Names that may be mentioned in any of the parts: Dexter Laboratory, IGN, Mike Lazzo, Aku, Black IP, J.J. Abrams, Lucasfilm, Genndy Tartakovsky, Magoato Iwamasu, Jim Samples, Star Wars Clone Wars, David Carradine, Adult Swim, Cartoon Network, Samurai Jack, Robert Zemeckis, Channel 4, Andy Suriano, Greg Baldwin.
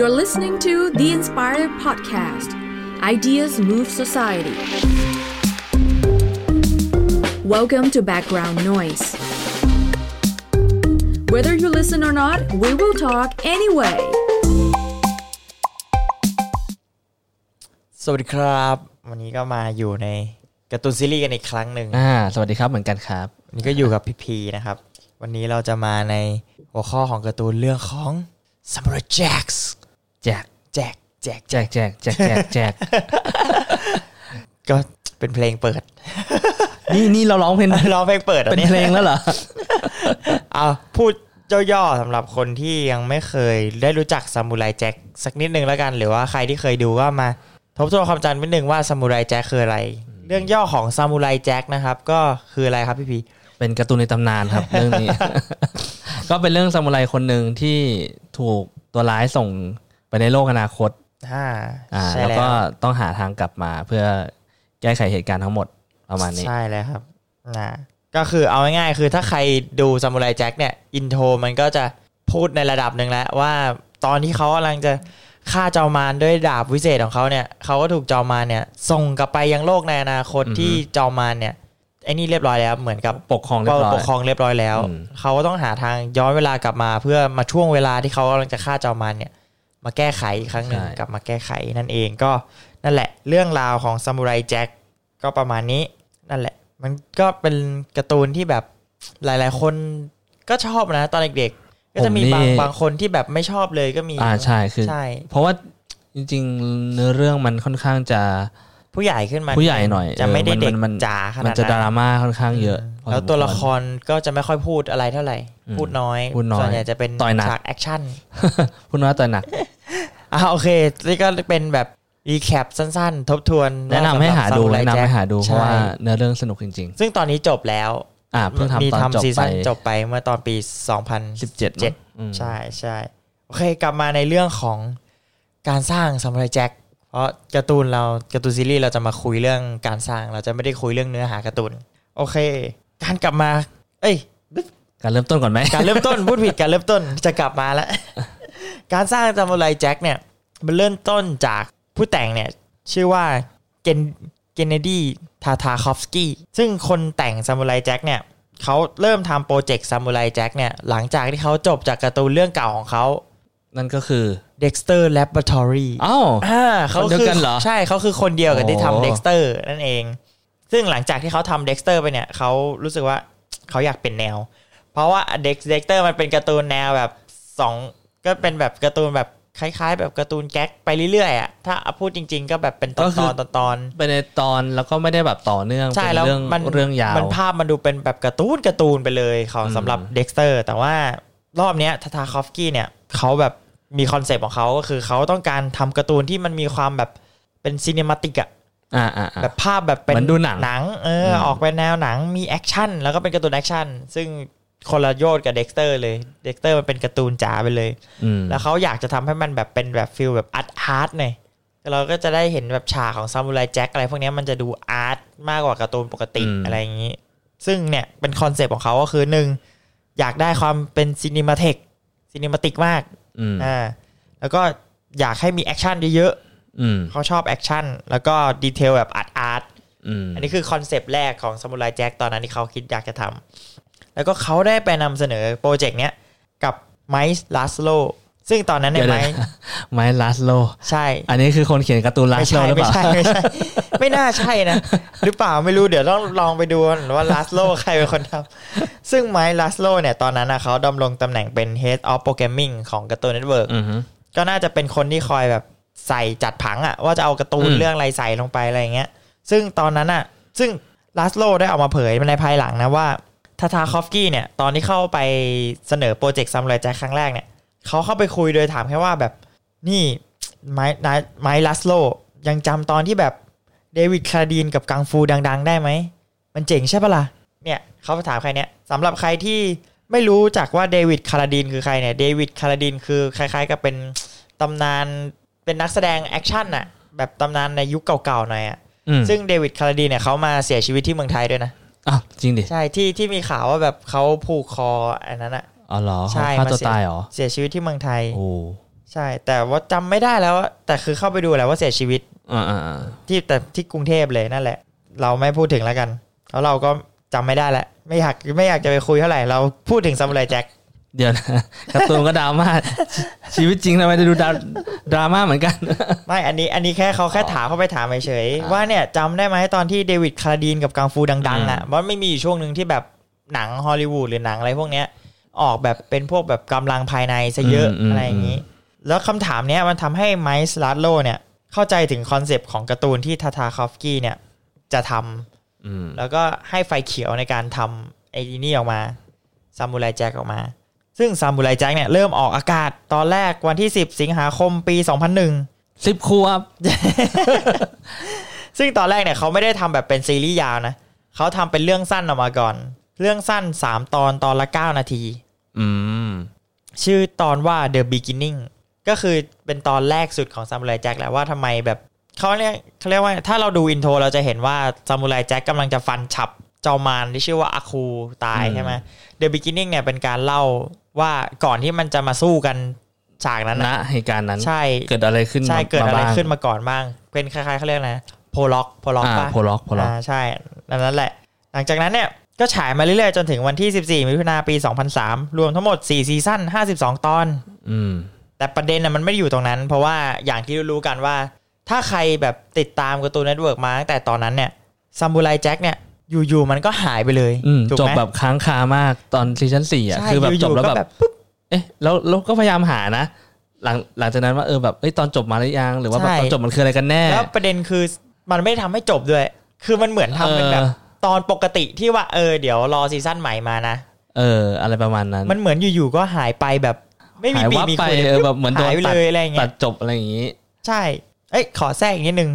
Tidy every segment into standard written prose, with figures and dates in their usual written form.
You're listening to The Inspire Podcast. Ideas Move Society. Welcome to Background Noise. Whether you listen or not, we will talk anyway. สวัสดีครับวันนี้ก็มาอยู่ในการ์ตูนซีรีส์กันอีกครั้งหนึ่งสวัสดีครับเหมือนกันครับวันนี้ก็อยู่กับพี่พีนะครับวันนี้เราจะมาในหัวข้อของการ์ตูนเรื่องของ Samurai Jack แจ็คก็เป็นเพลงเปิดนี่เราร้องเพลงเปิดเป็นเพลงแล้วเหรอเอาพูดย่อๆสำหรับคนที่ยังไม่เคยได้รู้จัก Samurai Jack สักนิดนึงแล้วกันหรือว่าใครที่เคยดูก็มาทบทวนความจำนิดนึงว่า Samurai Jack คืออะไรเรื่องย่อของ Samurai Jack นะครับก็คืออะไรครับพี่พีเป็นการ์ตูนในตำนานครับ เรื่องนี้ ก็เป็นเรื่องซามูไรคนหนึ่งที่ถูกตัวร้ายส่งไปในโลกอนาคตแล้วก็ต้องหาทางกลับมาเพื่อแก้ไขเหตุการณ์ทั้งหมดประมาณนี้ใช่แล้วครับก็คือเอาง่ายๆคือถ้าใครดูซามูไรแจ็คเนี่ยอินโทรมันก็จะพูดในระดับหนึ่งแล้วว่าตอนที่เขากำลังจะฆ่าจอมมารด้วยดาบวิเศษของเขาเนี่ยเขาก็ถูกจอมมารเนี่ยส่งกลับไปยังโลกในอนาคตที่จอมมารเนี่ยไอ้นี่เรียบร้อยแล้วเหมือนกับปกครองเรียบร้อยแล้วเขาก็ต้องหาทางย้อนเวลากลับมาเพื่อมาช่วงเวลาที่เขากำลังจะฆ่าจอมมารเนี่ยมาแก้ไขอีกครั้งหนึ่งกลับมาแก้ไขนั่นเองก็นั่นแหละเรื่องราวของซามูไรแจ็คก็ประมาณนี้นั่นแหละมันก็เป็นการ์ตูนที่แบบหลายๆคนก็ชอบนะตอนเด็กๆก็จะมีบางคนที่แบบไม่ชอบเลยก็มีใช่คือเพราะว่าจริงๆเนื้อเรื่องมันค่อนข้างจะผู้ใหญ่ขึ้นมาผู้ใหญ่หน่อยจะไม่ได้เด็กจ๋าขนาดนั้นมันจะดราม่าค่อนข้างเยอะแล้วตัวละครก็จะไม่ค่อยพูดอะไรเท่าไหร่พูดน้อยส่วนใหญ่จะเป็นฉากแอคชั่นพูดน้อยต่อยหนักโอเคนี่ก็เป็นแบบรีแคปสั้นๆทบทวนแนะนำให้หาดูเพราะว่าเนื้อเรื่องสนุกจริงๆซึ่งตอนนี้จบแล้วมีทำซีซั่นจบไปเมื่อตอนปี2017ใช่ใช่โอเคกลับมาในเรื่องของการสร้างซามูไรแจ็คเพราะการ์ตูนซีรีส์เราจะมาคุยเรื่องการสร้างเราจะไม่ได้คุยเรื่องเนื้อหาการ์ตูนโอเคการเริ่มต้นก่อนไหม การเริ่มต้นพูดผิดการเริ่มต้นจะกลับมาแล้ว การสร้างซามูไรแจ็คเนี่ยมันเริ่มต้นจากผู้แต่งเนี่ยชื่อว่าเกนเนดีทาทาคอฟสกี้ซึ่งคนแต่งซามูไรแจ็คเนี่ยเขาเริ่มทำโปรเจกต์ซามูไรแจ็คเนี่ยหลังจากที่เขาจบจากการ์ตูนเรื่องเก่าของเขานั่นก็คือ Dexter Laboratory เขาเดียวกันเหรอใช่เขาคือคนเดียวกันที่ทำ Dexter นั่นเองซึ่งหลังจากที่เขาทำ Dexter ไปเนี่ยเขารู้สึกว่าเขาอยากเป็นแนวเพราะว่า Dexter มันเป็นการ์ตูนแนวแบบ2ก็เป็นแบบการ์ตูนแบบคล้ายๆแบบการ์ตูนแก๊กไปเรื่อยๆอ่ะถ้าพูดจริงๆก็แบบเป็นตอนเป็นในตอนแล้วก็ไม่ได้แบบต่อเนื่องเป็นเรื่องยาวมันภาพมันดูเป็นแบบการ์ตูนไปเลยของสำหรับ Dexter แต่ว่ารอบเนี้ยทาทาคอฟสกี้เนี่ยเขาแบบมีคอนเซปต์ของเขาก็คือเขาต้องการทำการ์ตูนที่มันมีความแบบเป็นซีเนมาติกอะแบบภาพแบบเป็นหนังออกไปแนวหนังมีแอคชั่นแล้วก็เป็นการ์ตูนแอคชั่นซึ่งคนละโยชน์กับ Dexter เลย Dexter มันเป็นการ์ตูนจ๋าไปเลยแล้วเขาอยากจะทำให้มันแบบเป็นแบบฟีลแบบอาร์ตหน่อยเราก็จะได้เห็นแบบฉากของซามูไรแจ็คอะไรพวกนี้มันจะดูอาร์ตมากกว่าการ์ตูนปกติอะไรอย่างนี้ซึ่งเนี่ยเป็นคอนเซปต์ของเขาก็คือหนึ่งอยากได้ความเป็นซีเนมาติกมากแล้วก็อยากให้มีแอคชั่นเยอะๆเขาชอบแอคชั่นแล้วก็ดีเทลแบบอาร์ตอันนี้คือคอนเซปต์แรกของซามูไรแจ็คตอนนั้นที่เขาคิดอยากจะทำแล้วก็เขาได้ไปนำเสนอโปรเจกต์เนี้ยกับไมค์ลาสโลซึ่งตอนนั้นเนี่ยไมค์ลาสโลใช่อันนี้คือคนเขียนการ์ตูนลาสโลหรือเปล่าไม่ใช่ ไม่น่าใช่นะหรือเปล่าไม่รู้เดี๋ยวต้องลองไปดูว่าลาสโลใครเป็นคนทำซึ่งไมค์ลาสโลเนี่ยตอนนั้นนะเขาดำรงตำแหน่งเป็น Head of Programming ของการ์ตูนเน็ตเวิร์กก็น่าจะเป็นคนที่คอยแบบใส่จัดผังอะว่าจะเอาการ์ตูนเรื่องอะไรใส่ลงไปอะไรอย่างเงี้ยซึ่งตอนนั้นอะซึ่งลาสโลได้ออกมาเผยในภายหลังนะว่าทาทาคอฟสกี้เนี่ยตอนที่เข้าไปเสนอโปรเจกต์ซามูไรแจ็คครั้งแรกเนี่ยเขาเข้าไปคุยโดยถามแค่ว่าแบบนี่ไมค์ลาสโลยังจำตอนที่แบบเดวิดคาร์ดีนกับกังฟูดังๆได้ไหมมันเจ๋งใช่ปะล่ะเนี่ยเขาไปถามใครเนี่ยสำหรับใครที่ไม่รู้จักว่าเดวิดคาร์ดีนคือใครเนี่ยเดวิดคาร์ดีนคือคล้ายๆกับเป็นตำนานเป็นนักแสดงแอคชั่นน่ะแบบตำนานในยุคเก่าๆหน่อยอ่ะซึ่งเดวิดคาร์ดีนเนี่ยเขามาเสียชีวิตที่เมืองไทยด้วยนะอ้าวจริงดิใช่ที่มีข่าวว่าแบบเขาผูกคออันนั้นอ่ะอ๋อเหรอใช่ฆ่าตัวตายเหรอเสียชีวิตที่เมืองไทย ใช่แต่ว่าจำไม่ได้แล้วแต่คือเข้าไปดูแล้วว่าเสียชีวิตที่แต่ที่กรุงเทพเลยนั่นแหละเราไม่พูดถึงแล้วกันแล้วเราก็จำไม่ได้แล้วไม่อยากจะไปคุยเท่าไหร่เราพูดถึง Samurai Jack เดี๋ยวนะการ์ตูนก็ดราม่าชีวิตจริงทำไมจะดูดราม่าเหมือนกันไม่อันนี้แค่เขาแค่ถามเขาไปถามเฉยว่าเนี่ยจำได้ไหมตอนที่เดวิดคาราดีนกับกังฟูดังๆอ่ะมันไม่มีอยู่ช่วงนึงที่แบบหนังฮอลลีวูดหรือหนังอะไรพวกเนี้ยออกแบบเป็นพวกแบบกำลังภายในซะเยอะอะไรอย่างนี้แล้วคำถามเนี้ยมันทำให้ไมค์สลัดโลเนี่ยเข้าใจถึงคอนเซปต์ของการ์ตูนที่ทาทาคอฟสกี้เนี่ยจะทำแล้วก็ให้ไฟเขียวในการทำไอ้นี่ออกมาซามูไรแจ็คออกมาซึ่งซามูไรแจ็คเนี่ยเริ่มออกอากาศตอนแรกวันที่10สิงหาคมปี2001 10 ขวบ ซึ่งตอนแรกเนี่ยเขาไม่ได้ทำแบบเป็นซีรีส์ยาวนะเขาทำเป็นเรื่องสั้นออกมาก่อนเรื่องสั้น3ตอนตอนละ9นาทีชื่อตอนว่า The Beginning ก็คือเป็นตอนแรกสุดของ Samurai Jack แหละว่าทำไมแบบเขาเรียกว่าถ้าเราดูอินโทรเราจะเห็นว่า Samurai Jack กำลังจะฟันฉับเจ้ามารที่ชื่อว่าอาคูตายใช่ไหม The Beginning เนี่ยเป็นการเล่าว่าก่อนที่มันจะมาสู้กันฉากนั้นนะเหตุการณ์นั้นใช่เกิดอะไรขึ้นใช่เกิดอะไรขึ้นมาก่อนบ้างเป็นคล้ายๆเขาเรียกนะโพล็อกป่ะโพล็อกใช่นั่นแหละหลังจากนั้นเนี่ยก็ฉายมาเรื่อยๆจนถึงวันที่14มิถุนายนปี2003รวมทั้งหมด4ซีซั่น52ตอนแต่ประเด็นน่ะมันไม่อยู่ตรงนั้นเพราะว่าอย่างที่รู้กันว่าถ้าใครแบบติดตามการ์ตูนเน็ตเวิร์คมาตั้งแต่ตอนนั้นเนี่ยซามูไรแจ็คเนี่ยอยู่ๆมันก็หายไปเลยจบแบบค้างคามากตอนซีซั่น4อ่ะคือแบบจบแล้วแบบเอ๊ะแล้วก็พยายามหานะหลังจากนั้นว่าแบบเอ้ยตอนจบมาหรือยังหรือว่าตอนจบมันคืออะไรกันแน่แล้วประเด็นคือมันไม่ได้ทำให้จบด้วยคือมันเหมือนทำเป็นแบบตอนปกติที่ว่าเดี๋ยวรอซีซั่นใหม่มานะอะไรประมาณนั้นมันเหมือนอยู่ๆก็หายไปแบบไม่มีปีมีคุยแบบเหมือนโดนตัดจบอะไรอย่างงี้ใช่ขอแทรกอีกนิดนึง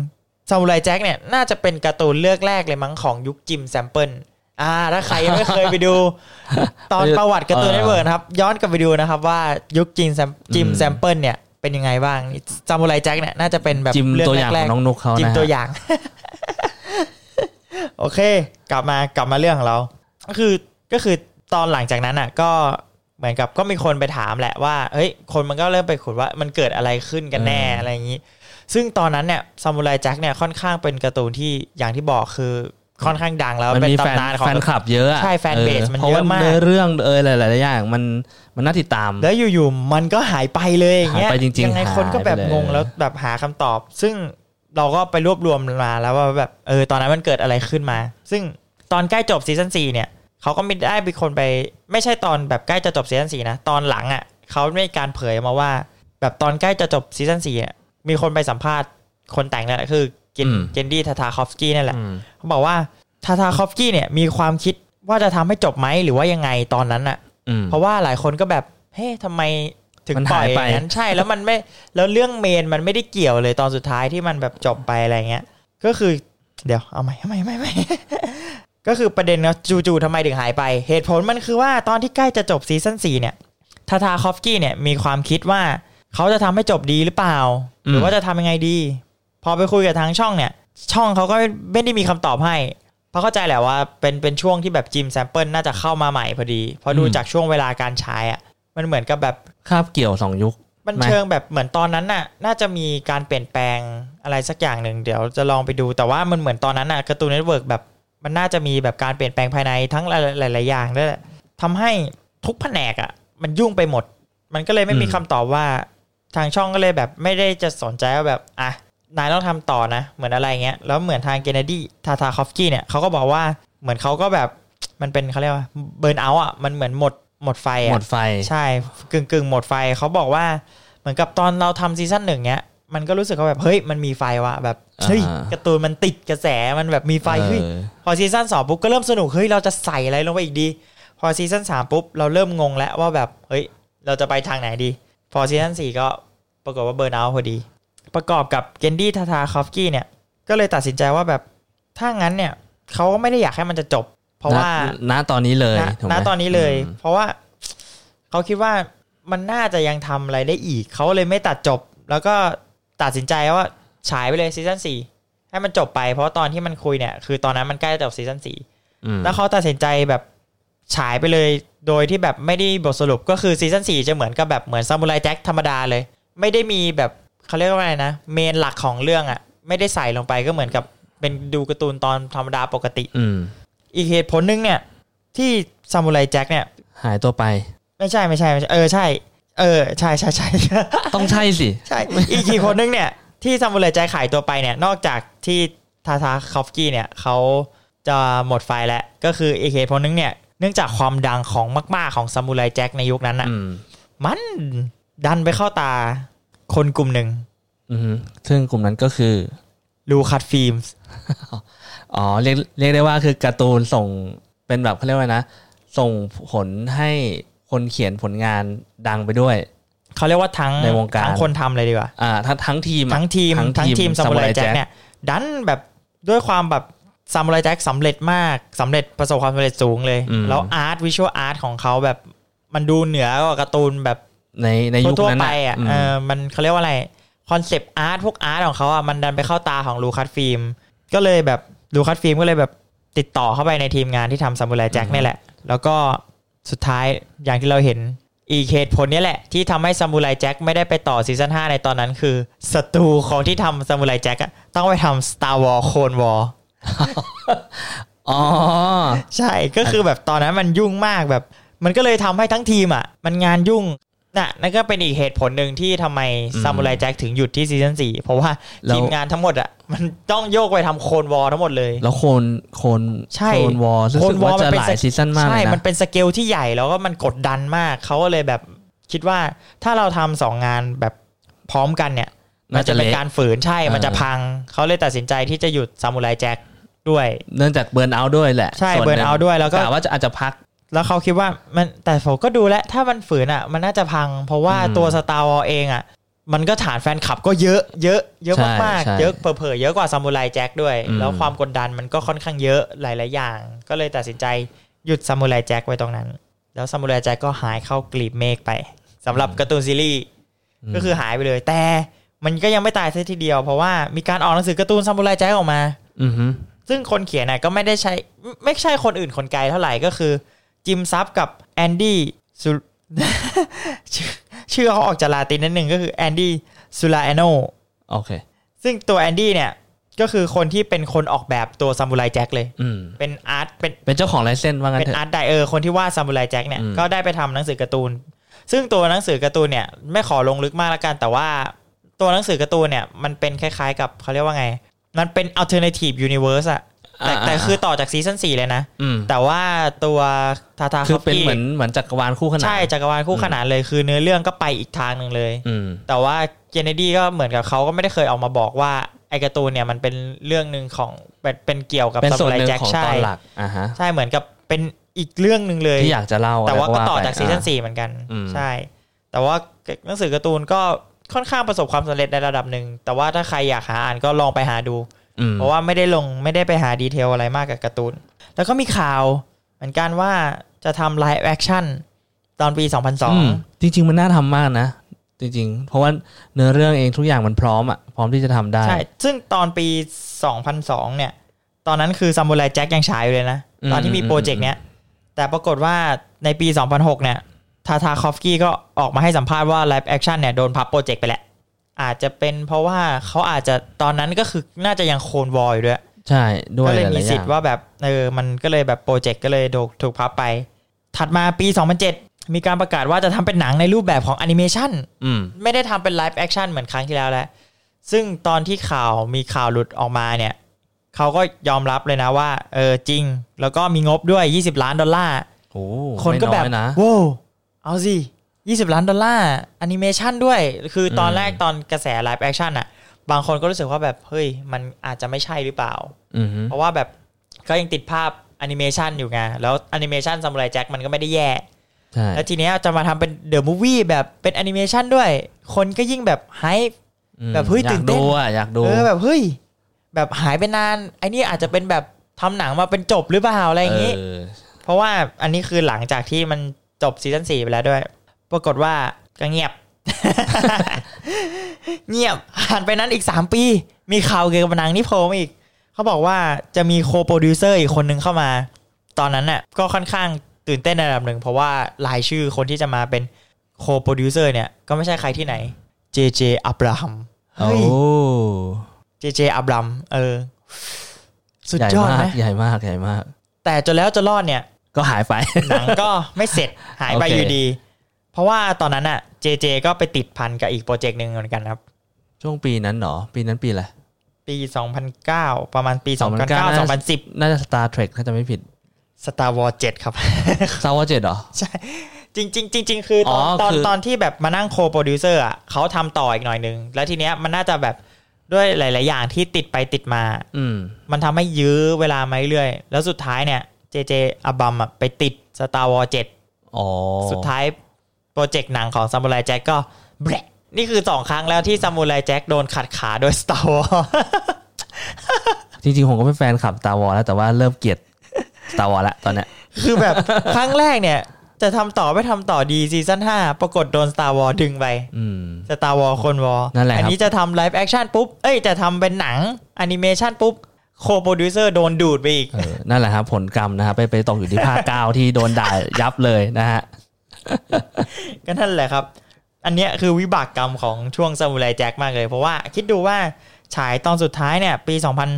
ซามูไรแจ็คเนี่ยน่าจะเป็นการ์ตูนเรื่องแรกเลยมั้งของยุคจิมแซมเปิลถ้าใครยังไม่เคยไปดูตอนประวัติการ์ตูนเน็ตเวิร์คครับย้อนกลับไปดูนะครับว่ายุคจิมแซมเปิลเนี่ยเป็นยังไงบ้างซามูไรแจ็คเนี่ยน่าจะเป็นแบบเรื่องแรกของน้องนกเขานะจิมตัวอย่างโอเคกลับมาเรื่องของเราก็คือตอนหลังจากนั้นอ่ะก็เหมือนกับก็มีคนไปถามแหละว่าเฮ้ยคนมันก็เริ่มไปขุดว่ามันเกิดอะไรขึ้นกันแน่อะไรอย่างนี้ซึ่งตอนนั้นเนี่ยซามูไรแจ็คเนี่ยค่อนข้างเป็นการ์ตูนที่อย่างที่บอกคือค่อนข้างดังแล้วเป็นตำนานของแฟนคลับเยอะใช่แฟนเบสมันเยอะมากเพราะว่าเนื้อเรื่องหลายๆอย่างมันน่าติดตามแล้วอยู่ๆมันก็หายไปเลยอย่างเงี้ยยังไงคนก็แบบงงแล้วแบบหาคำตอบซึ่งเราก็ไปรวบรวมมาแล้วว่าแบบตอนนั้นมันเกิดอะไรขึ้นมาซึ่งตอนใกล้จบซีซั่น4เนี่ยเขาก็มีได้มีคนไปไม่ใช่ตอนแบบใกล้จะจบซีซั่น4นะตอนหลังอ่ะเขาได้การเผยมาว่าแบบตอนใกล้จะจบซีซั่น4เนี่ยมีคนไปสัมภาษณ์คนแต่งนั่นแหละคือเจนดี้ทาทาคอฟสกี้นั่นแหละเขาบอกว่าทาทาคอฟสกี้เนี่ยมีความคิดว่าจะทำให้จบไหมหรือว่ายังไงตอนนั้นอ่ะเพราะว่าหลายคนก็แบบเฮ้ยทำไมถึงปล่อยไปนั้นใช่แล้วมันไม่แล้วเรื่องเมนมันไม่ได้เกี่ยวเลยตอนสุดท้ายที่มันแบบจบไปอะไรเงี้ยก็คือเดี๋ยวเอาใหม่ไม่ ก็คือประเด็นเนาะจู่ๆทำไมถึงหายไปเหตุผลมันคือว่าตอนที่ใกล้จะจบซีซั่น4เนี่ยทาทาคอฟสกี้เนี่ยมีความคิดว่าเขาจะทำให้จบดีหรือเปล่าหรือว่าจะทำยังไงดีพอไปคุยกับทางช่องเนี่ยช่องเขาก็ไม่ได้มีคำตอบให้เพราะเข้าใจแหละว่าเป็นช่วงที่แบบจิมแซมเปิลน่าจะเข้ามาใหม่พอดีพอดูจากช่วงเวลาการใช้อ่ะมันเหมือนกับแบบคาบเกี่ยว2ยุคมันเชิงแบบเหมือนตอนนั้นน่ะน่าจะมีการเปลี่ยนแปลงอะไรสักอย่างหนึ่งเดี๋ยวจะลองไปดูแต่ว่ามันเหมือนตอนนั้นน่ะการ์ตูนเน็ตเวิร์คแบบมันน่าจะมีแบบการเปลี่ยนแปลงภายในทั้งหลายๆอย่างด้วยทำให้ทุกแผนกอ่ะมันยุ่งไปหมดมันก็เลยไม่มีคำตอบว่าทางช่องก็เลยแบบไม่ได้จะสนใจว่าแบบอ่ะนายต้องทำต่อนะเหมือนอะไรเงี้ยแล้วเหมือนทางเกเนดี้ทาทาคอฟสกี้เนี่ยเขาก็บอกว่าเหมือนเขาก็แบบมันเป็นเขาเรียกว่าเบิร์นเอาท์อ่ะมันเหมือนหมดไฟอ่ะใช่กึ่งหมดไฟเขาบอกว่าเหมือนกับตอนเราทำซีซั่น1เนี้ยมันก็รู้สึกว่าแบบเฮ้ยมันมีไฟว่ะแบบเฮ้ยการ์ตูนมันติดกระแสมันแบบมีไฟเฮ้ยพอซีซั่น2ปุ๊บก็เริ่มสนุกเฮ้ยเราจะใส่อะไรลงไปอีกดีพอซีซั่น3ปุ๊บเราเริ่มงงแล้วว่าแบบเฮ้ยเราจะไปทางไหนดีพอซีซั่น4ก็ปรากฏว่าเบิร์นเอาท์พอดีประกอบกับเกนดี้ทาทาคอฟสกี้เนี่ยก็เลยตัดสินใจว่าแบบถ้างั้นเนี่ยเขาก็ไม่ได้อยากให้มันจะจบเพราะว่าณตอนนี้เลยณตอนนี้เลยเพราะว่าเขาคิดว่ามันน่าจะยังทำอะไรได้อีกเขาเลยไม่ตัดจบแล้วก็ตัดสินใจว่าฉายไปเลยซีซั่น4ให้มันจบไปเพราะตอนที่มันคุยเนี่ยคือตอนนั้นมันใกล้จะจบซีซั่น4แล้วเขาตัดสินใจแบบฉายไปเลยโดยที่แบบไม่ได้บทสรุปก็คือซีซั่น4จะเหมือนกับแบบเหมือนซามูไรแจ็คธรรมดาเลย ไม่ได้มีแบบเขาเรียกว่าอะไรนะเมนหลักของเรื่องอ่ะไม่ได้ใส่ลงไปก็เหมือนกับเป็นดูการ์ตูนตอนธรรมดาปกติอีกเหตุผลนึงเนี่ยที่ซามูไรแจ็คเนี่ยหายตัวไปไม่ใช่ใช่ใช่ ต้องใช่สิใช่อีกคนนึงเนี่ยที่ซามูไรแจ็คหายตัวไปเนี่ยนอกจากที่ทาทาคอฟกี้เนี่ยเขาจะหมดไฟแล้วก็คืออีกเหตุผลนึงเนี่ยเนื่องจากความดังของมากๆของซามูไรแจ็คในยุคนั้นน่ะมันดันไปเข้าตาคนกลุ่มนึงซึ่งกลุ่มนั้นก็คือลูคัสฟิล์มส์อ๋อเรียกได้ว่าคือการ์ตูนส่งเป็นแบบเขาเรียกว่านะส่งผลให้คนเขียนผลงานดังไปด้วยเขาเรียกว่าทั้งในวงการทั้งคนทำเลยดีกว่าทั้งทีมซามูไรแจ็คเนี่ยดันแบบด้วยความแบบซามูไรแจ็คสำเร็จมากสำเร็จประสบความสำเร็จสูงเลยแล้วอาร์ตวิชวลอาร์ตของเขาแบบมันดูเหนือกว่าการ์ตูนแบบในยุคนั้นอ่ะมันเขาเรียกว่าอะไรคอนเซปต์อาร์ตพวกอาร์ตของเขาอ่ะมันดันไปเข้าตาของลูคัสฟิล์มก็เลยแบบลูคัสฟิล์มก็เลยแบบติดต่อเข้าไปในทีมงานที่ทำซามูไรแจ็คนี่แหละแล้วก็สุดท้ายอย่างที่เราเห็นอีกเหตุผลนี้แหละที่ทำให้ซามูไรแจ็คไม่ได้ไปต่อซีซั่น5ในตอนนั้นคือศัตรูของที่ทำซามูไรแจ็คต้องไปทำ Star Wars Clone Wars อ๋อใช่ก็คือแบบตอนนั้นมันยุ่งมากแบบมันก็เลยทำให้ทั้งทีมอ่ะมันงานยุ่งนั่นก็เป็นอีกเหตุผลหนึ่งที่ทำไมซามูไรแจ็คถึงหยุดที่ซีซั่น4เพราะว่าทีมงานทั้งหมดอ่ะมันต้องโยกไปทำโคลนวอร์ทั้งหมดเลยแล้วโคลนวอร์ซึ่งว่าจะหลายซีซั่นมากนะใช่มันเป็นสเกลที่ใหญ่แล้วก็มันกดดันมากเขาก็เลยแบบคิดว่าถ้าเราทำสองงานแบบพร้อมกันเนี่ยมันจะเป็นการฝืนใช่มันจะพังเขาเลยตัดสินใจที่จะหยุดซามูไรแจ็คด้วยเนื่องจากเบิร์นเอาท์ด้วยแหละใช่เบิร์นเอาท์ด้วยแล้วก็กะว่าจะอาจจะพักแล้วเขาคิดว่ามันแต่ผมก็ดูแล้วถ้ามันฝืนอ่ะมันน่าจะพังเพราะว่าตัว Star Wars เองอ่ะมันก็ฐานแฟนคลับก็เยอะมากๆเยอะเผลอๆเยอะกว่าซามูไรแจ็คด้วยแล้วความกดดันมันก็ค่อนข้างเยอะหลายๆอย่างก็เลยตัดสินใจหยุดซามูไรแจ็คไว้ตรงนั้นแล้วซามูไรแจ็คก็หายเข้ากลีบเมฆไปสำหรับการ์ตูนซีรีส์ก็คือหายไปเลยแต่มันก็ยังไม่ตายซะทีเดียวเพราะว่ามีการออกหนังสือการ์ตูนซามูไรแจ็คออกมาซึ่งคนเขียนน่ะก็ไม่ได้ใช้ไม่ใช่คนอื่นคนไกลเท่าไหร่ก็คือจิมซับกับแอนดี้ชื่อเขาออกจากลาตินนิดนึงก็คือแอนดี้ซูลาเอโนโอเคซึ่งตัวแอนดี้เนี่ยก็คือคนที่เป็นคนออกแบบตัวซามูไรแจ็คเลยเป็นอาร์ตเป็นเจ้าของไลเซนส์ว่างั้นเป็นอาร์ตไดเออร์คนที่วาดซามูไรแจ็คเนี่ยก็ได้ไปทำหนังสือการ์ตูนซึ่งตัวหนังสือการ์ตูนเนี่ยไม่ขอลงลึกมากละกันแต่ว่าตัวหนังสือการ์ตูนเนี่ยมันเป็นคล้ายๆกับเขาเรียกว่าไงมันเป็นอัลเทอร์เนทีฟยูนิเวิร์สอะแต่คือต่อจากซีซั่น4เลยนะแต่ว่าตัวทาทาคือเป็นเหมือนจักรวาลคู่ขนานใช่จักรวาลคู่ขนานเลยคือเนื้อเรื่องก็ไปอีกทางนึงเลยแต่ว่าเจเนดี้ก็เหมือนกับเขาก็ไม่ได้เคยออกมาบอกว่าไอ้การ์ตูนเนี่ยมันเป็นเรื่องนึงของเป็นเกี่ยวกับซามูไรแจ็คใช่ใช่เหมือนกับเป็นอีกเรื่องนึงเลยที่อยากจะเล่าแต่ว่าก็ต่อจากซีซั่น4เหมือนกันใช่แต่ว่าหนังสือการ์ตูนก็ค่อนข้างประสบความสำเร็จในระดับนึงแต่ว่าถ้าใครอยากหาอ่านก็ลองไปหาดูเพราะว่าไม่ได้ไปหาดีเทลอะไรมากกับการ์ตูนแล้วก็มีข่าวเหมือนกันว่าจะทำไลฟ์แอคชั่นตอนปี2002จริงๆมันน่าทำมากนะจริงๆเพราะว่าเนื้อเรื่องเองทุกอย่างมันพร้อมอ่ะพร้อมที่จะทำได้ใช่ซึ่งตอนปี2002เนี่ยตอนนั้นคือซามูไรแจ็คยังฉายอยู่เลยนะตอนที่มีโปรเจกต์เนี้ยแต่ปรากฏว่าในปี2006เนี่ยทาทาคอฟกี้ก็ออกมาให้สัมภาษณ์ว่าไลฟ์แอคชั่นเนี่ยโดนพับโปรเจกต์ไปแล้วอาจจะเป็นเพราะว่าเขาอาจจะตอนนั้นก็คือน่าจะยังโคลนวอร์อยู่ด้วยใช่ด้วยก็เลยมีสิทธิ์ว่าแบบมันก็เลยแบบโปรเจกต์ก็เลยถูกพับไปถัดมาปี2007มีการประกาศว่าจะทำเป็นหนังในรูปแบบของแอนิเมชั่นไม่ได้ทำเป็นไลฟ์แอคชั่นเหมือนครั้งที่แล้วแล้วซึ่งตอนที่มีข่าวหลุดออกมาเนี่ยเขาก็ยอมรับเลยนะว่าจริงแล้วก็มีงบด้วย$20 ล้านโอ้คนก็แบบโว้เอาสิ$20 ล้านแอนิเมชั่นด้วยคือตอนแรกตอนกระแสไลฟ์แอคชั่นอ่ะบางคนก็รู้สึกว่าแบบเฮ้ยมันอาจจะไม่ใช่หรือเปล่าเพราะว่าแบบก็ยังติดภาพแอนิเมชั่นอยู่ไงแล้วแอนิเมชั่นซามูไรแจ็คมันก็ไม่ได้แย่แล้วทีเนี้ยจะมาทำเป็นเดอะมูฟวี่แบบเป็นแอนิเมชั่นด้วยคนก็ยิ่งแบบไฮป์แบบเฮ้ยตื่นเต้นอยากดูแบบเฮ้ยแบบหายไปนานไอ้นี่อาจจะเป็นแบบทำหนังมาเป็นจบหรือเปล่าอะไรอย่างงี้เพราะว่าอันนี้คือหลังจากที่มันจบซีซั่น4ไปแล้วด้วยปรากฏว่าก็เงียบผ่านไปนั้นอีก3ปีมีข่าวเกี่ยวกับหนังนี่โผล่มาอีกเขาบอกว่าจะมีโคโปรดิวเซอร์อีกคนนึงเข้ามาตอนนั้นน่ะก็ค่อนข้างตื่นเต้นในระดับหนึ่งเพราะว่ารายชื่อคนที่จะมาเป็นโคโปรดิวเซอร์เนี่ยก็ไม่ใช่ใครที่ไหน เจเจอับราฮัมโอ้เจเจอับราฮัมสุดยอดนะใหญ่มากใหญ่มากแต่จนแล้วจะรอดเนี่ยก็หายไปหนังก็ไม่เสร็จหายไปอยู่ดีเพราะว่าตอนนั้นอ่ะเจเจก็ไปติดพันกับอีกโปรเจกต์นึงเหมือนกันครับช่วงปีนั้นหรอปีนั้นปีอะไรปี2009ประมาณปี2009 2010น่าจะ Star Trek ถ้าจะไม่ผิด Star Wars 7 ครับ Star Wars 7 หรอใช่จริงๆคือตอนที่แบบมานั่งโคโปรดิวเซอร์อ่ะเขาทำต่ออีกหน่อยนึงแล้วทีเนี้ยมันน่าจะแบบด้วยหลายๆอย่างที่ติดไปติดมามันทำให้ยื้อเวลามาเรื่อยๆแล้วสุดท้ายเนี่ยเจเจอับบัมอ่ะไปติด Star Wars 7อ๋อสุดท้ายโปรเจกต์หนังของ Samurai Jack ก็แบะนี่คือ2ครั้งแล้วที่ Samurai Jack โดนขัดขาโดย Star Wars จริงๆผมก็เป็นแฟนคลับ Star Wars แล้วแต่ว่าเริ่มเกลียด Star Wars แล้วตอนเนี้ยคือแบบครั้งแรกเนี่ยจะทำต่อไม่ทำต่อดีซีซั่น5ปรากฏโดน Star Wars ดึงไปStar Wars คนวออันนี้จะทำไลฟ์แอคชั่นปุ๊บเอ้ยจะทำเป็นหนังแอนิเมชั่นปุ๊บโคโปรดิวเซอร์โดนดูดไปอีกนั่นแหละครับผลกรรมนะครับไปตกอยู่ที่ภาค9ที่โดนด่ายับเลยนะฮะก็นั่นแหละครับอันเนี้ยคือวิบากกรรมของช่วงซามูไรแจ็คมากเลยเพราะว่าคิดดูว่าฉายตอนสุดท้ายเนี่ยปี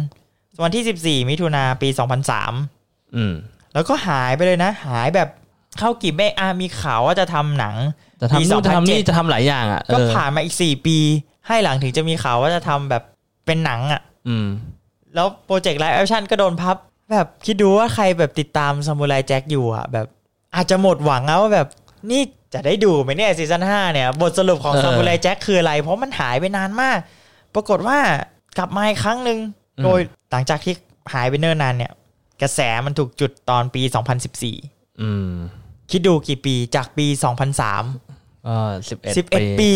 2000วันที่14มิถุนายนปี2003แล้วก็หายไปเลยนะหายแบบเข้ากี่เมฆมีข่าวว่าจะทำหนังปี2007จะทำหลายอย่างอ่ะก็ผ่านมาอีก4ปีให้หลังถึงจะมีข่าวว่าจะทำแบบเป็นหนังอ่ะแล้วโปรเจกต์ไลฟ์แอคชั่นก็โดนพับแบบคิดดูว่าใครแบบติดตามซามูไรแจ็คอยู่อ่ะแบบอาจจะหมดหวังแล้วว่าแบบนี่จะได้ดูไหมเนี่ยซีซั่น5เนี่ยบทสรุปของซามูไรแจ็คคืออะไรเพราะมันหายไปนานมากปรากฏว่ากลับมาอีกครั้งนึงโดยหลังจากที่หายไปเนิ่นนานเนี่ยกระแสมันถูกจุดตอนปี2014คิดดูกี่ปีจากปี200311ปี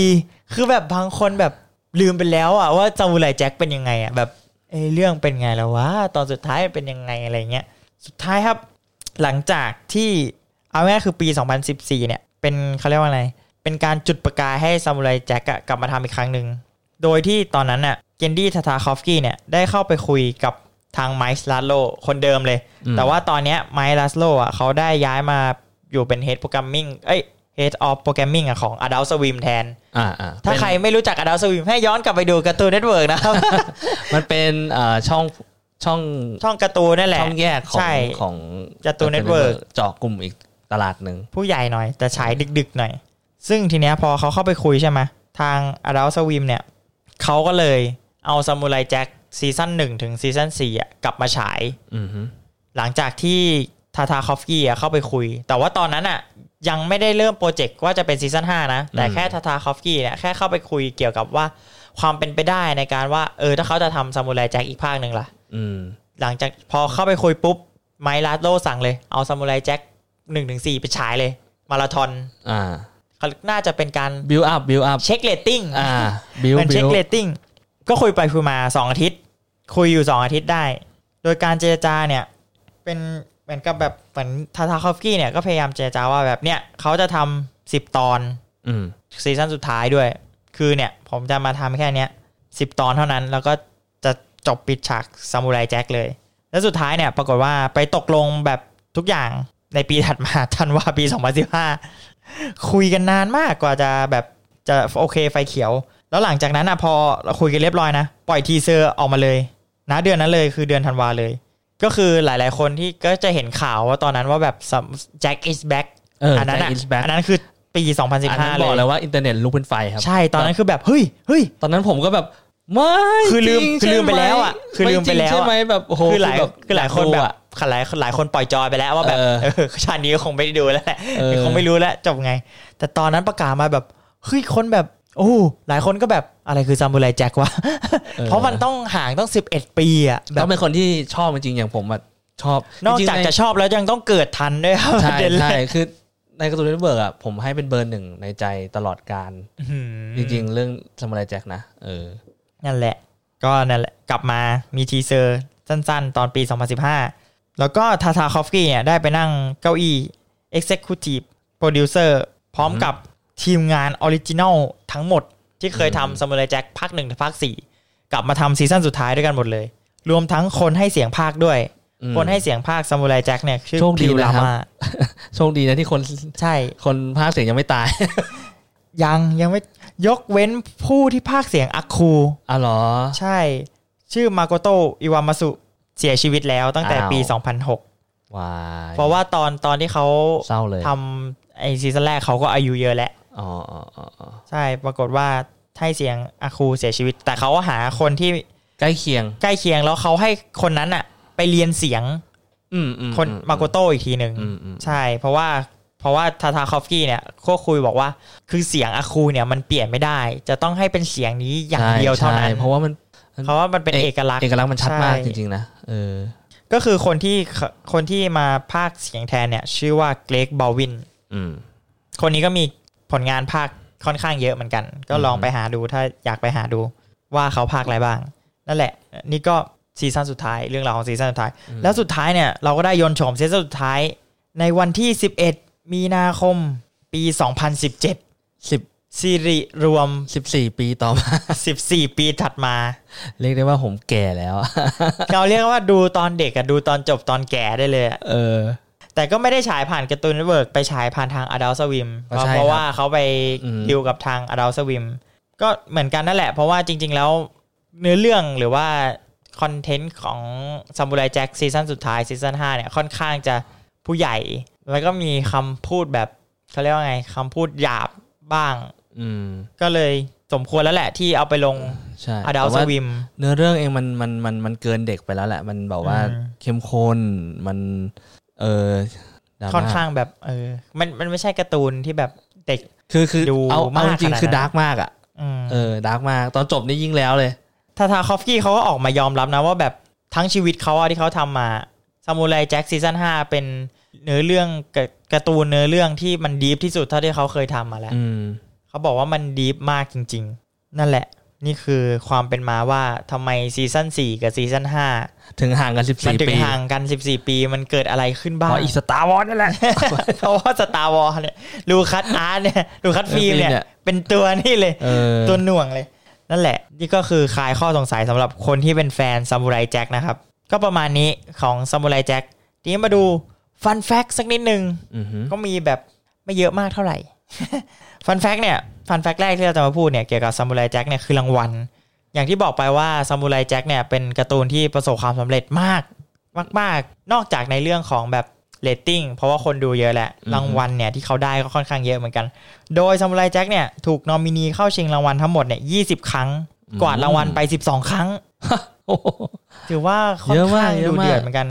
คือแบบบางคนแบบลืมไปแล้วอ่ะว่าซามูไรแจ็คเป็นยังไงอ่ะแบบเรื่องเป็นไงแล้ววะตอนสุดท้ายเป็นยังไงอะไรเงี้ยสุดท้ายครับหลังจากที่เอาง่ายคือปี2014เนี่ยเป็นเขาเรียกว่าอะไรเป็นการจุดประกายให้ซามูไรแจ็คกลับมาทำอีกครั้งนึงโดยที่ตอนนั้นน่ะเกนดี้ทาทาคอฟสกี้เนี่ยได้เข้าไปคุยกับทางไมค์ลาสโลคนเดิมเลยแต่ว่าตอนเนี้ยไมค์ลาสโลอ่ะเขาได้ย้ายมาอยู่เป็น Head Programming Head of Programming อ่ะของ Adult Swim แทนถ้าใครไม่รู้จัก Adult Swim ให้ย้อนกลับไปดูการ์ตูนเน็ตเวิร์คนะครับ มันเป็นช่องการ์ตูนนั่นแหละช่องแยกของการ์ตูนเน็ตเวิร์คเจาะกลุ่มอีกตลาดหนึ่งผู้ใหญ่หน่อยแต่ฉายดึกๆหน่อยซึ่งทีเนี้ยพอเขาเข้าไปคุยใช่ไหมทาง Adult Swim เนี่ยเขาก็เลยเอา Samurai Jack ซีซั่น1ถึงซีซั่น4อ่ะกลับมาฉายหลังจากที่ทาทาคอฟกี้อ่ะเข้าไปคุยแต่ว่าตอนนั้นอ่ะยังไม่ได้เริ่มโปรเจกต์ว่าจะเป็นซีซั่น5นะแต่แค่ทาทาคอฟกี้เนี่ยแค่เข้าไปคุยเกี่ยวกับว่าความเป็นไปได้ในการว่าถ้าเขาจะทำ Samurai Jack อีกภาคนึงล่ะหลังจากพอเข้าไปคุยปุ๊บไมค์ลาสโลสั่งเลยเอา Samurai Jack1-4 ไปฉายเลยมาราธอนน่าจะเป็นการ build up build up เช็คเรตติ้งเป็นเช็คเรตติ้งก็คุยไปคุยมา2อาทิตย์คุยอยู่2อาทิตย์ได้โดยการเจรจาเนี่ยเป็นเหมือนกับแบบเหมือนทาทาคอฟกี้เนี่ยก็พยายามเจรจาว่าแบบเนี่ยเขาจะทำ10ตอนซีซั่นสุดท้ายด้วยคือเนี่ยผมจะมาทำแค่เนี้ย10ตอนเท่านั้นแล้วก็จะจบปิดฉากซามูไรแจ็คเลยแล้วสุดท้ายเนี่ยปรากฏว่าไปตกลงแบบทุกอย่างในปีถัดมาธันวาปี2015คุยกันนานมากกว่าจะแบบจะโอเคไฟเขียวแล้วหลังจากนั้นอ่ะพอเราคุยกันเรียบร้อยนะปล่อยทีเซอร์ออกมาเลยนะเดือนนั้นเลยคือเดือนธันวาเลยก็คือหลายๆคนที่ก็จะเห็นข่าวว่าตอนนั้นว่าแบบ Jack is back อันนั้นคือปี2015เลยบอกแล้วว่าอินเทอร์เน็ตลุกเป็นไฟครับใช่ตอนนั้นคือแบบเฮ้ยตอนนั้นผมก็แบบไม่คือลืมไปแล้วอ่ะคือลืมไปแล้วใช่มั้ยแบบโอ้โหคือหลายคนแบบหลายคนปล่อยจอยไปแล้วว่าแบบชาตินี้คงไม่ได้ดูแล้วแหละคงไม่รู้แล้วจบไงแต่ตอนนั้นประกาศมาแบบเฮ้ยคนแบบโอ้หลายคนก็แบบอะไรคือซามูไรแจ็ควะเพราะมันต้องห่างต้อง11ปีอ่ะต้องเป็นคนที่ชอบจริงๆอย่างผมอ่ะชอบนอกจากจะชอบแล้วยังต้องเกิดทันด้วยครับใช่คือในการ์ตูนเน็ตเวิร์คอ่ะผมให้เป็นเบอร์1ในใจตลอดกาลจริงๆเรื่องซามูไรแจ็คนะนั่นแหละก็นั่นแหละกลับมามีทีเซอร์สั้นๆตอนปี2015แล้วก็ทาทาคอฟกี้เนี่ยได้ไปนั่งเก้าอี้ Executive Producer พร้อมกับทีมงานออริจินัลทั้งหมดที่เคยทำซามูไรแจ็คภาค1ถึงภาค4กลับมาทำซีซั่นสุดท้ายด้วยกันหมดเลยรวมทั้งคนให้เสียงภาคด้วยคนให้เสียงภาคซามูไรแจ็คเนี่ยชื่อคิวรามาโชคดีนะที่คนภาคเสียงยังไม่ตาย ยังไม่ยกเว้นผู้ที่พากย์เสียงอักคูอ๋อเหรอใช่ชื่อมาโกโตะอิวามาสุเสียชีวิตแล้วตั้งแต่ปี2006ว้ายเพราะว่าตอนที่เขาทำไอซีซั่นแรกเขาก็อายุเยอะแล้วอ๋อใช่ปรากฏว่าให้เสียงอาคูเสียชีวิตแต่เขาหาคนที่ใกล้เคียงแล้วเขาให้คนนั้นอะไปเรียนเสียงคนมาโกโตะอีกทีหนึ่งใช่เพราะว่าทาทาคอฟกี้เนี่ยก็คุยบอกว่าคือเสียงอาคูเนี่ยมันเปลี่ยนไม่ได้จะต้องให้เป็นเสียงนี้อย่างเดียวเท่านั้นเพราะว่ามันเป็นเอกลักษณ์มันชัดมากจริงๆนะเออก็คือคนที่มาพากย์เสียงแทนเนี่ยชื่อว่าเกรกบอลวินคนนี้ก็มีผลงานพากย์ค่อนข้างเยอะเหมือนกันก็ลองไปหาดูถ้าอยากไปหาดูว่าเขาพากย์อะไรบ้างนั่นแหละนี่ก็ซีซั่นสุดท้ายเรื่องราวของซีซั่นสุดท้ายแล้วสุดท้ายเนี่ยเราก็ได้ยนต์ชมซีซั่นสุดท้ายในวันที่11มีนาคมปี2017 10ซีรีส์รวม14ปีต่อมา14ปีถัดมาเรียกได้ว่าผมแก่แล้วเราเรียกว่าดูตอนเด็กอะดูตอนจบตอนแก่ได้เลยเออแต่ก็ไม่ได้ฉายผ่านการ์ตูนเน็ตเวิร์กไปฉายผ่านทาง Adult Swim เพราะว่าเขาไปดิวกับทาง Adult Swim ก็เหมือนกันนั่นแหละเพราะว่าจริงๆแล้วเนื้อเรื่องหรือว่าคอนเทนต์ของ Samurai Jack ซีซั่นสุดท้ายซีซั่น5เนี่ยค่อนข้างจะผู้ใหญ่แล้วก็มีคำพูดแบบเขาเรียกว่าไงคำพูดหยาบบ้างก็เลยสมควรแล้วแหละที่เอาไปลง Adult Swim เนื้อเรื่องเองมันเกินเด็กไปแล้วแหละมันบอกว่าเข้มข้นมันค่อนข้างแบบมันไม่ใช่การ์ตูนที่แบบเด็กคือเอาจริงคือดาร์กมากอ่ะดาร์กมากตอนจบนี่ยิ่งแล้วเลยทาทาคอฟกี้เขาก็ออกมายอมรับนะว่าแบบทั้งชีวิตเขาที่เขาทำมาซามูไรแจ็คซีซั่น5เป็นเนื้อเรื่องการ์ตูนเนื้อเรื่องที่มันดีฟที่สุดเท่าที่เขาเคยทำมาแล้วเขาบอกว่ามันดีฟมากจริงๆนั่นแหละนี่คือความเป็นมาว่าทำไมซีซั่น4กับซีซั่น5ถึงห่างกัน14ปีมันถึงห่างกัน14ปีมันเกิดอะไรขึ้นบ้างเพราะอี Star Wars นั่นแหละ เพราะว่า Star Wars เนี่ยลูคัสอาร์ตเนี่ยลูคัสฟิล์มเนี่ยเป็นตัวนี่เลยตัวหน่วงเลยนั่นแหละนี่ก็คือคลายข้อสงสัยสำหรับคนที่เป็นแฟนซามูไรแจ็คนะครับก็ประมาณนี้ของซามูไรแจ็คทีนี้มาดูฟันแฟกสักนิดนึงก็มีแบบไม่เยอะมากเท่าไหร่ฟันแฟกเนี่ยฟันแฟกแรกที่เราจะมาพูดเนี่ยเกี่ยวกับซามูไรแจ็คเนี่ยคือรางวัลอย่างที่บอกไปว่าซามูไรแจ็คเนี่ยเป็นการ์ตูนที่ประสบความสำเร็จมากมากๆนอกจากในเรื่องของแบบเรตติ้งเพราะว่าคนดูเยอะแหละรางวัลเนี่ยที่เขาได้ก็ค่อนข้างเยอะเหมือนกันโดยซามูไรแจ็คเนี่ยถูกนอมินีเข้าชิงรางวัลทั้งหมดเนี่ย20ครั้งกวาดรางวัลไป12ครั้งถือว่าค่อนข้างดูเดือดเหมือนกัน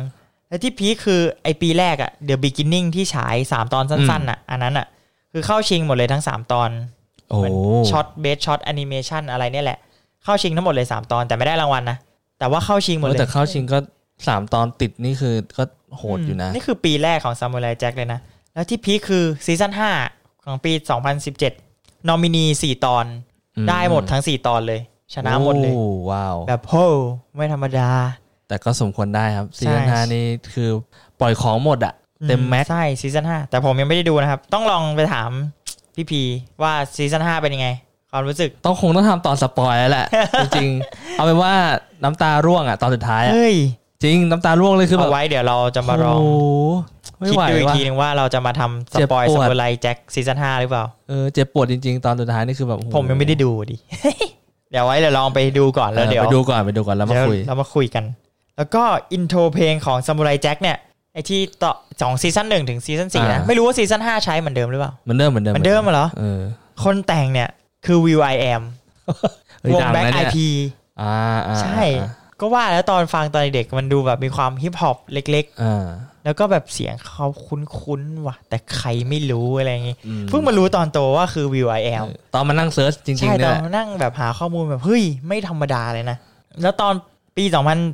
และที่พีคคือไอปีแรกอะ The Beginning ที่ฉาย3ตอนสั้นๆน่ะอันนั้นน่ะคือเข้าชิงหมดเลยทั้ง3ตอนเหมือนช็อตเบสช็อตแอนิเมชันอะไรเนี่ยแหละเข้าชิงทั้งหมดเลย3ตอนแต่ไม่ได้รางวัล นะแต่ว่าเข้าชิงหมดเลยแต่เข้าชิงก็3ตอนติดนี่คือก็โหดอยู่นะนี่คือปีแรกของ Samurai Jack เลยนะแล้วที่พีคคือซีซั่น5ของปี2017นอมินี4ตอนได้หมดทั้ง4ตอนเลยชนะหมดเลยว้าวแบบโหไม่ธรรมดาแต่ก็สมควรได้ครับซีซั่น5นี่คือปล่อยของหมดอะเต็มแม็กซ์ใช่ซีซั่น5แต่ผมยังไม่ได้ดูนะครับต้องลองไปถามพี่พีว่าซีซั่น5เป็นยังไงความรู้สึกคงต้องทำตอนสปอยแล้วแหละ จริงๆเอาเป็นว่าน้ำตาร่วงอ่ะตอนสุดท้ายอ่ะเฮ้ยจริงน้ำตาร่วงเลยคือแบบไว้เดี๋ยวเราจะมาลองคิดดูอีกทีนึงว่าเราจะมาทำสปอยซามูไรแจ็คซีซั่น5หรือเปล่าเจ็บปวดจริงๆตอนสุดท้ายนี่คือแบบผมยังไม่ได้ดูดิ เดี๋ยวไว้เดี๋ยวลองไปดูก่อนแล้วเดี๋ยวไปดูก่อนแล้วมาคุยกันแล้วก็อินโทรเพลงของซามูไรแจ็คเนี่ยไอ้ที่ต่อ2ซีซั่น1ถึงซีซั่น4นะไม่รู้ว่าซีซั่น5ใช้เหมือนเดิมหรือเปล่าเหมือนเดิมเหรอคนแต่งเนี่ยคือวิว I am วง Black IP ใช่ก็ว่าแล้วตอนฟังตอนเด็กมันดูแบบมีความฮิปฮอปเล็กๆแล้วก็แบบเสียงเขาคุ้นๆว่ะแต่ใครไม่รู้อะไรอย่างงี้เพิ่งมารู้ตอนโตว่าคือวิว I am ตอนมานั่งเสิร์ชจริงๆเนี่ยใช่ตอนมานั่งแบบหาข้อมูลแบบเฮ้ยไม่ธรรมดาเลยนะแล้วตอนปี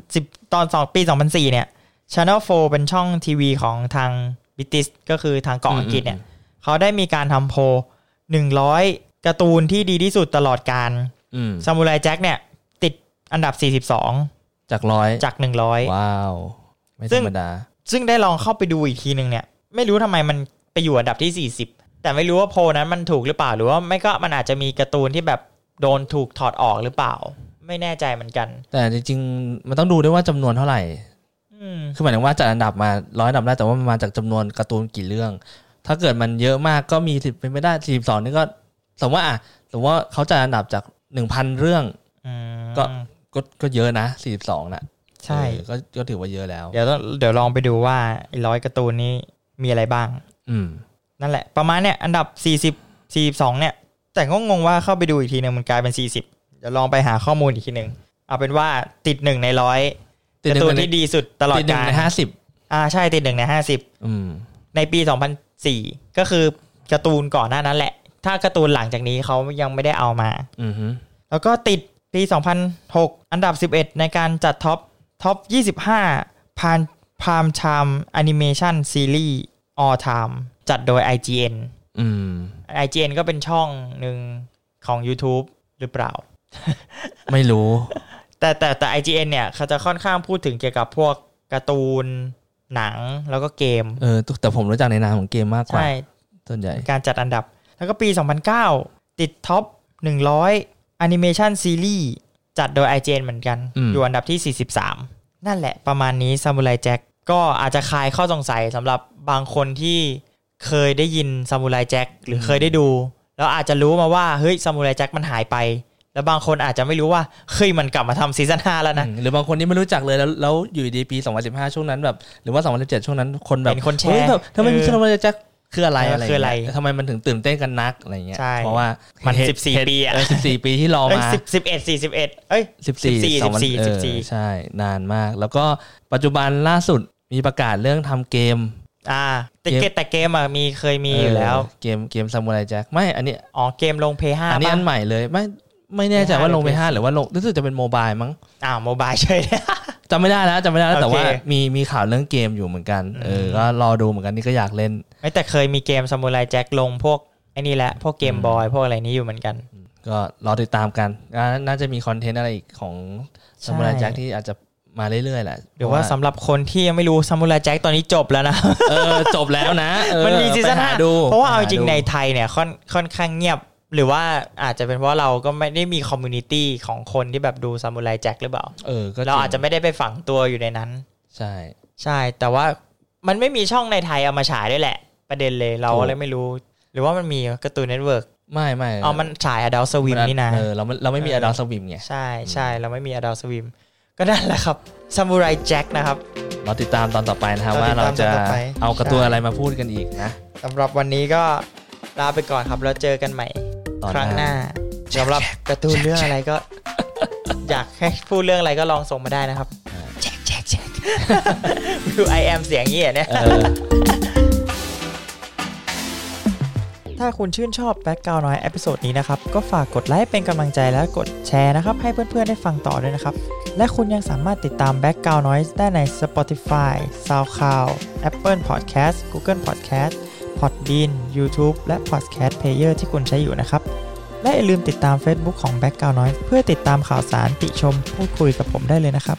2010ตอน2ปี2004เนี่ยChannel 4เป็นช่องทีวีของทางบิติสก็คือทางเกาะอังกฤษเนี่ยเขาได้มีการทำโพล100การ์ตูนที่ดีที่สุดตลอดกาลซามูไรแจ็คเนี่ยติดอันดับ42จาก100จาก100ว้าวไม่ธรรมดาซึ่งได้ลองเข้าไปดูอีกทีนึงเนี่ยไม่รู้ทำไมมันไปอยู่อันดับที่40แต่ไม่รู้ว่าโพลนั้นมันถูกหรือเปล่าหรือว่าไม่ก็มันอาจจะมีการ์ตูนที่แบบโดนถูกถอดออกหรือเปล่าไม่แน่ใจเหมือนกันแต่จริงๆมันต้องดูด้วยว่าจำนวนเท่าไหร่คือหมายถึงว่าจัดอันดับมา100อันดับได้แต่ว่ามันมาจากจำนวนการ์ตูนกี่เรื่องถ้าเกิดมันเยอะมากก็มีเป็นไม่ได้42นี่ก็ สมมติว่าเขาจะอันดับจาก 1,000 เรื่องก็เยอะนะ42น่ะใช่ก็ถือว่าเยอะแล้วเดี๋ยวลองไปดูว่าไอ้100การ์ตูนนี้มีอะไรบ้างนั่นแหละประมาณเนี่ยอันดับ40 42เนี่ยแต่ก็งงว่าเข้าไปดูอีกทีนึงมันกลายเป็น40เดี๋ยวลองไปหาข้อมูลอีกทีนึงเอาเป็นว่าติด1ใน100การ์ตูนที่ดีสุดตลอดกาลติด1ใน50ใช่ติด1ใน50ในปี2004ก็คือการ์ตูนก่อนหน้านั้นแหละถ้าการ์ตูนหลังจากนี้เขายังไม่ได้เอามาแล้วก็ติดปี2006อันดับ11ในการจัดท็อป25พามชามแอนิเมชั่นซีรีส์ All Time จัดโดย IGN IGN ก็เป็นช่องหนึ่งของ YouTube หรือเปล่า ไม่รู้ แต่ IGN เนี่ยเขาจะค่อนข้างพูดถึงเกี่ยวกับพวกการ์ตูนหนังแล้วก็เกมแต่ผมรู้จักในนามของเกมมากกว่าใช่ส่วนใหญ่การจัดอันดับแล้วก็ปี2009ติดท็อป100 Animation Series จัดโดย IGN เหมือนกัน อยู่อันดับที่43นั่นแหละประมาณนี้ Samurai Jack ก็อาจจะคลายข้อสงสัยสำหรับบางคนที่เคยได้ยิน Samurai Jack หรือเคยได้ดูแล้วอาจจะรู้มาว่าเฮ้ย Samurai Jack มันหายไปแล้วบางคนอาจจะไม่รู้ว่าเฮ้ยมันกลับมาทำซีซั่น5แล้วนะหรือบางคนนี่ไม่รู้จักเลยแล้วอยู่ดีปี2015ช่วงนั้นแบบหรือว่า2017ช่วงนั้นคนแบบเป็นคนแชร์ทำไมมี Samurai Jackคืออะไรทำไมมันถึงตื่นเต้นกันนักอะไรเงี้ยเพราะว่ามัน14ปีอะ14ปีที่รอมา11 41เอ้ย14ใช่นานมากแล้วก็ปัจจุบันล่าสุดมีประกาศเรื่องทำเกมแต่เกมอ่ะมีเคยมีอยู่แล้วเกม Samurai Jack ไม่อันนี้อ๋อเกมลง PS5 อันนี้อันใหม่เลยไม่แน่ใจว่าลง PS5 หรือว่าลงรู้สึกจะเป็นโมบายมั้งโมบายใช่จำไม่ได้แล้ว แต่ว่ามีข่าวเรื่องเกมอยู่เหมือนกันก็รอดูเหมือนกันนี่ก็อยากเล่นแต่เคยมีเกม Samurai Jack ลงพวกไอ้นี่แหละพวกเกมบอยพวกอะไรนี้อยู่เหมือนกันก็รอติดตามกันน่าจะมีคอนเทนต์อะไรอีกของ Samurai Jack ที่อาจจะมาเรื่อยๆแหละหรือว่าสำหรับคนที่ยังไม่รู้ Samurai Jack ตอนนี้จบแล้วนะจบแล้วนะมันมีซีซั่น5ดูเพราะว่าเอาจริงในไทยเนี่ยค่อนข้างเงียบหรือว่าอาจจะเป็นเพราะเราก็ไม่ได้มีคอมมูนิตี้ของคนที่แบบดู Samurai Jack หรือเปล่าเราอาจจะไม่ได้ไปฝังตัวอยู่ในนั้นใช่แต่ว่ามันไม่มีช่องในไทยเอามาฉายด้วยแหละประเด็นเลยเราเลยไม่รู้หรือว่ามันมีการ์ตูนเน็ตเวิร์คไม่เอามันฉาย Adult Swim นี่นะเราไม่มี Adult Swim ไงใช่เราไม่มี Adult Swim ก็นั่นแหละครับ Samurai Jack นะครับเราติดตามตอนต่อไปนะครับว่าเราจะเอาการ์ตูนอะไรมาพูดกันอีกนะสำหรับวันนี้ก็ลาไปก่อนครับแล้วเจอกันใหม่ครั้งหน้าสำหรับการ์ตูนเรื่องอะไรก็อยากให้พูดเรื่องอะไรก็ลองส่งมาได้นะครับแจ็ค ดูไอแอมเสียงเงี้ยเนี่ยถ้าคุณชื่นชอบแบ็คกราวด์น้อยเอพิโซดนี้นะครับก็ฝากกดไลค์เป็นกำลังใจและกดแชร์นะครับให้เพื่อนๆได้ฟังต่อด้วยนะครับและคุณยังสามารถติดตามแบ็คกราวด์น้อยได้ใน Spotify SoundCloud Apple Podcast Google Podcast Podbean YouTube และ Podcast Player ที่คุณใช้อยู่นะครับและอย่าลืมติดตาม Facebook ของ Background Noise เพื่อติดตามข่าวสารติชมพูดคุยกับผมได้เลยนะครับ